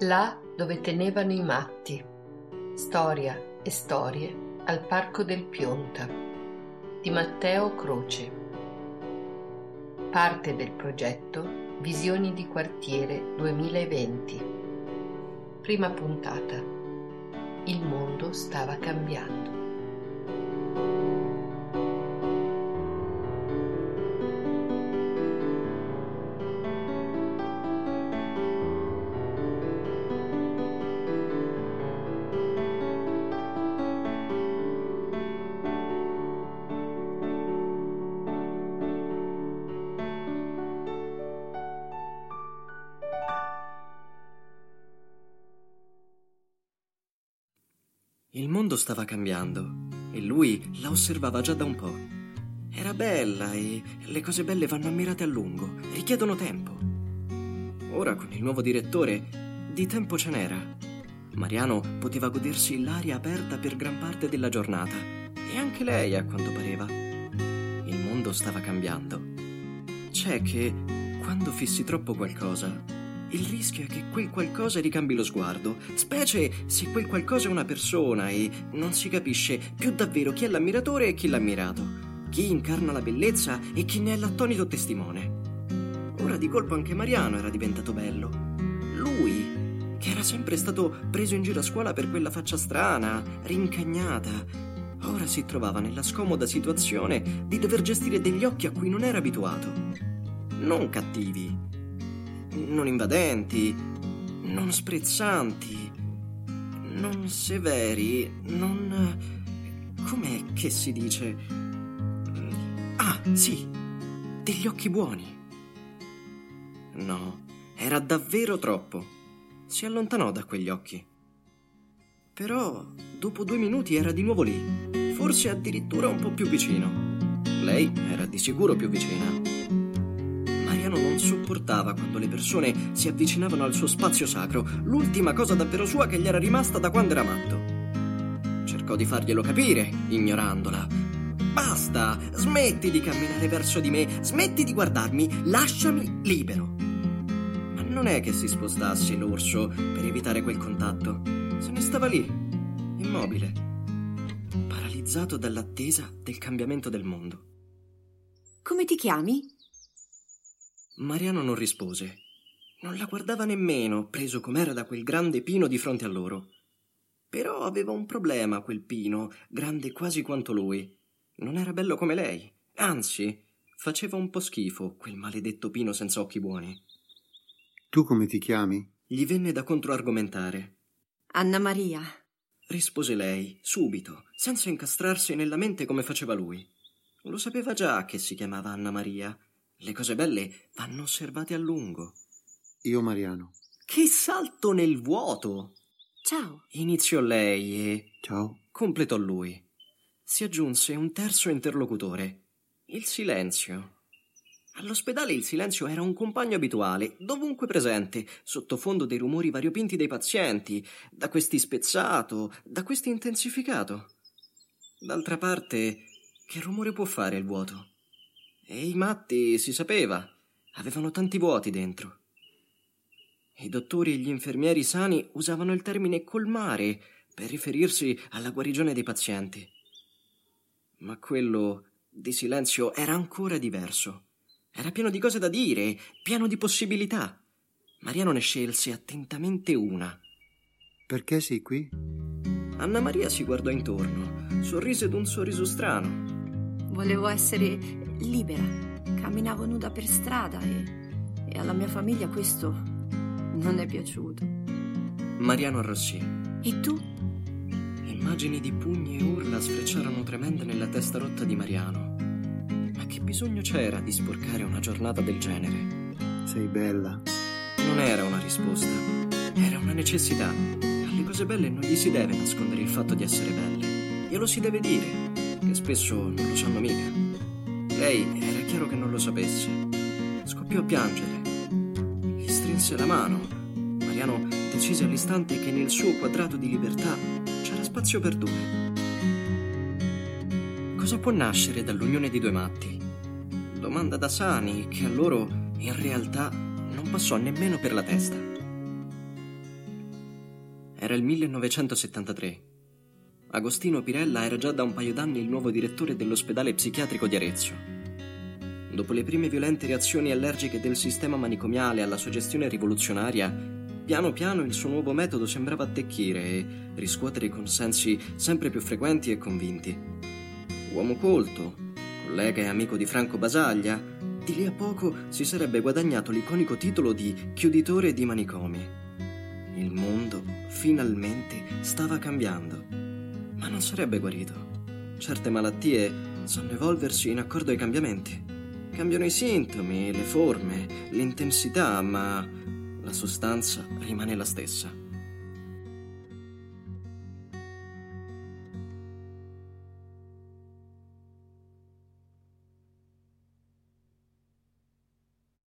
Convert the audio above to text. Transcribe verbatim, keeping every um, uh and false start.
là dove tenevano i matti, storia e storie al Parco del Pionta, di Matteo Croce. Parte del progetto Visioni di quartiere duemilaventi. Prima puntata. Il mondo stava cambiando. Il mondo stava cambiando e lui la osservava già da un po'. Era bella e le cose belle vanno ammirate a lungo, richiedono tempo. Ora con il nuovo direttore di tempo ce n'era. Mariano poteva godersi l'aria aperta per gran parte della giornata e anche lei a quanto pareva. Il mondo stava cambiando. C'è che quando fissi troppo qualcosa, il rischio è che quel qualcosa ricambi lo sguardo, specie se quel qualcosa è una persona e non si capisce più davvero chi è l'ammiratore e chi l'ammirato, chi incarna la bellezza e chi ne è l'attonito testimone. Ora di colpo anche Mariano era diventato bello. Lui, che era sempre stato preso in giro a scuola per quella faccia strana, rincagnata, ora si trovava nella scomoda situazione di dover gestire degli occhi a cui non era abituato. Non cattivi, non invadenti, non sprezzanti, non severi, non... com'è che si dice? Ah, sì, degli occhi buoni. No, era davvero troppo. Si allontanò da quegli occhi. Però dopo due minuti era di nuovo lì, forse addirittura un po' più vicino. Lei era di sicuro più vicina. Non sopportava quando le persone si avvicinavano al suo spazio sacro, l'ultima cosa davvero sua che gli era rimasta da quando era matto. Cercò di farglielo capire, ignorandola. Basta, smetti di camminare verso di me, smetti di guardarmi, lasciami libero. Ma non è che si spostasse l'orso per evitare quel contatto. Se ne stava lì, immobile, paralizzato dall'attesa del cambiamento del mondo. Come ti chiami? Mariano non rispose. Non la guardava nemmeno, preso com'era da quel grande pino di fronte a loro. Però aveva un problema quel pino, grande quasi quanto lui. Non era bello come lei, anzi, faceva un po' schifo quel maledetto pino senza occhi buoni. Tu come ti chiami? Gli venne da controargomentare. Anna Maria, rispose lei, subito, senza incastrarsi nella mente come faceva lui. Lo sapeva già che si chiamava Anna Maria. Le cose belle vanno osservate a lungo. Io Mariano. Che salto nel vuoto! Ciao. Iniziò lei e... Ciao. Completò lui. Si aggiunse un terzo interlocutore. Il silenzio. All'ospedale il silenzio era un compagno abituale, dovunque presente, sottofondo dei rumori variopinti dei pazienti, da questi spezzato, da questi intensificato. D'altra parte, che rumore può fare il vuoto? E i matti, si sapeva, avevano tanti vuoti dentro. I dottori e gli infermieri sani usavano il termine colmare per riferirsi alla guarigione dei pazienti. Ma quello di silenzio era ancora diverso. Era pieno di cose da dire, pieno di possibilità. Mariano ne scelse attentamente una. Perché sei qui? Anna Maria si guardò intorno, sorrise d'un sorriso strano. Volevo essere... libera, camminavo nuda per strada e, e alla mia famiglia questo non è piaciuto. Mariano arrossì. E tu? Immagini di pugni e urla sfrecciarono tremende nella testa rotta di Mariano. Ma che bisogno c'era di sporcare una giornata del genere? Sei bella. Non era una risposta, era una necessità. Alle cose belle non gli si deve nascondere il fatto di essere belle. Glielo si deve dire, che spesso non lo sanno mica. Lei era chiaro che non lo sapesse. Scoppiò a piangere. Gli strinse la mano. Mariano decise all'istante che nel suo quadrato di libertà c'era spazio per due. Cosa può nascere dall'unione di due matti? Domanda da sani che a loro in realtà non passò nemmeno per la testa. Era il millenovecentosettantatré. Agostino Pirella era già da un paio d'anni il nuovo direttore dell'ospedale psichiatrico di Arezzo. Dopo le prime violente reazioni allergiche del sistema manicomiale alla suggestione rivoluzionaria, piano piano il suo nuovo metodo sembrava attecchire e riscuotere consensi sempre più frequenti e convinti. Uomo colto, collega e amico di Franco Basaglia, di lì a poco si sarebbe guadagnato l'iconico titolo di chiuditore di manicomi. Il mondo finalmente stava cambiando. Ma non sarebbe guarito. Certe malattie sanno evolversi in accordo ai cambiamenti. Cambiano i sintomi, le forme, l'intensità, ma la sostanza rimane la stessa.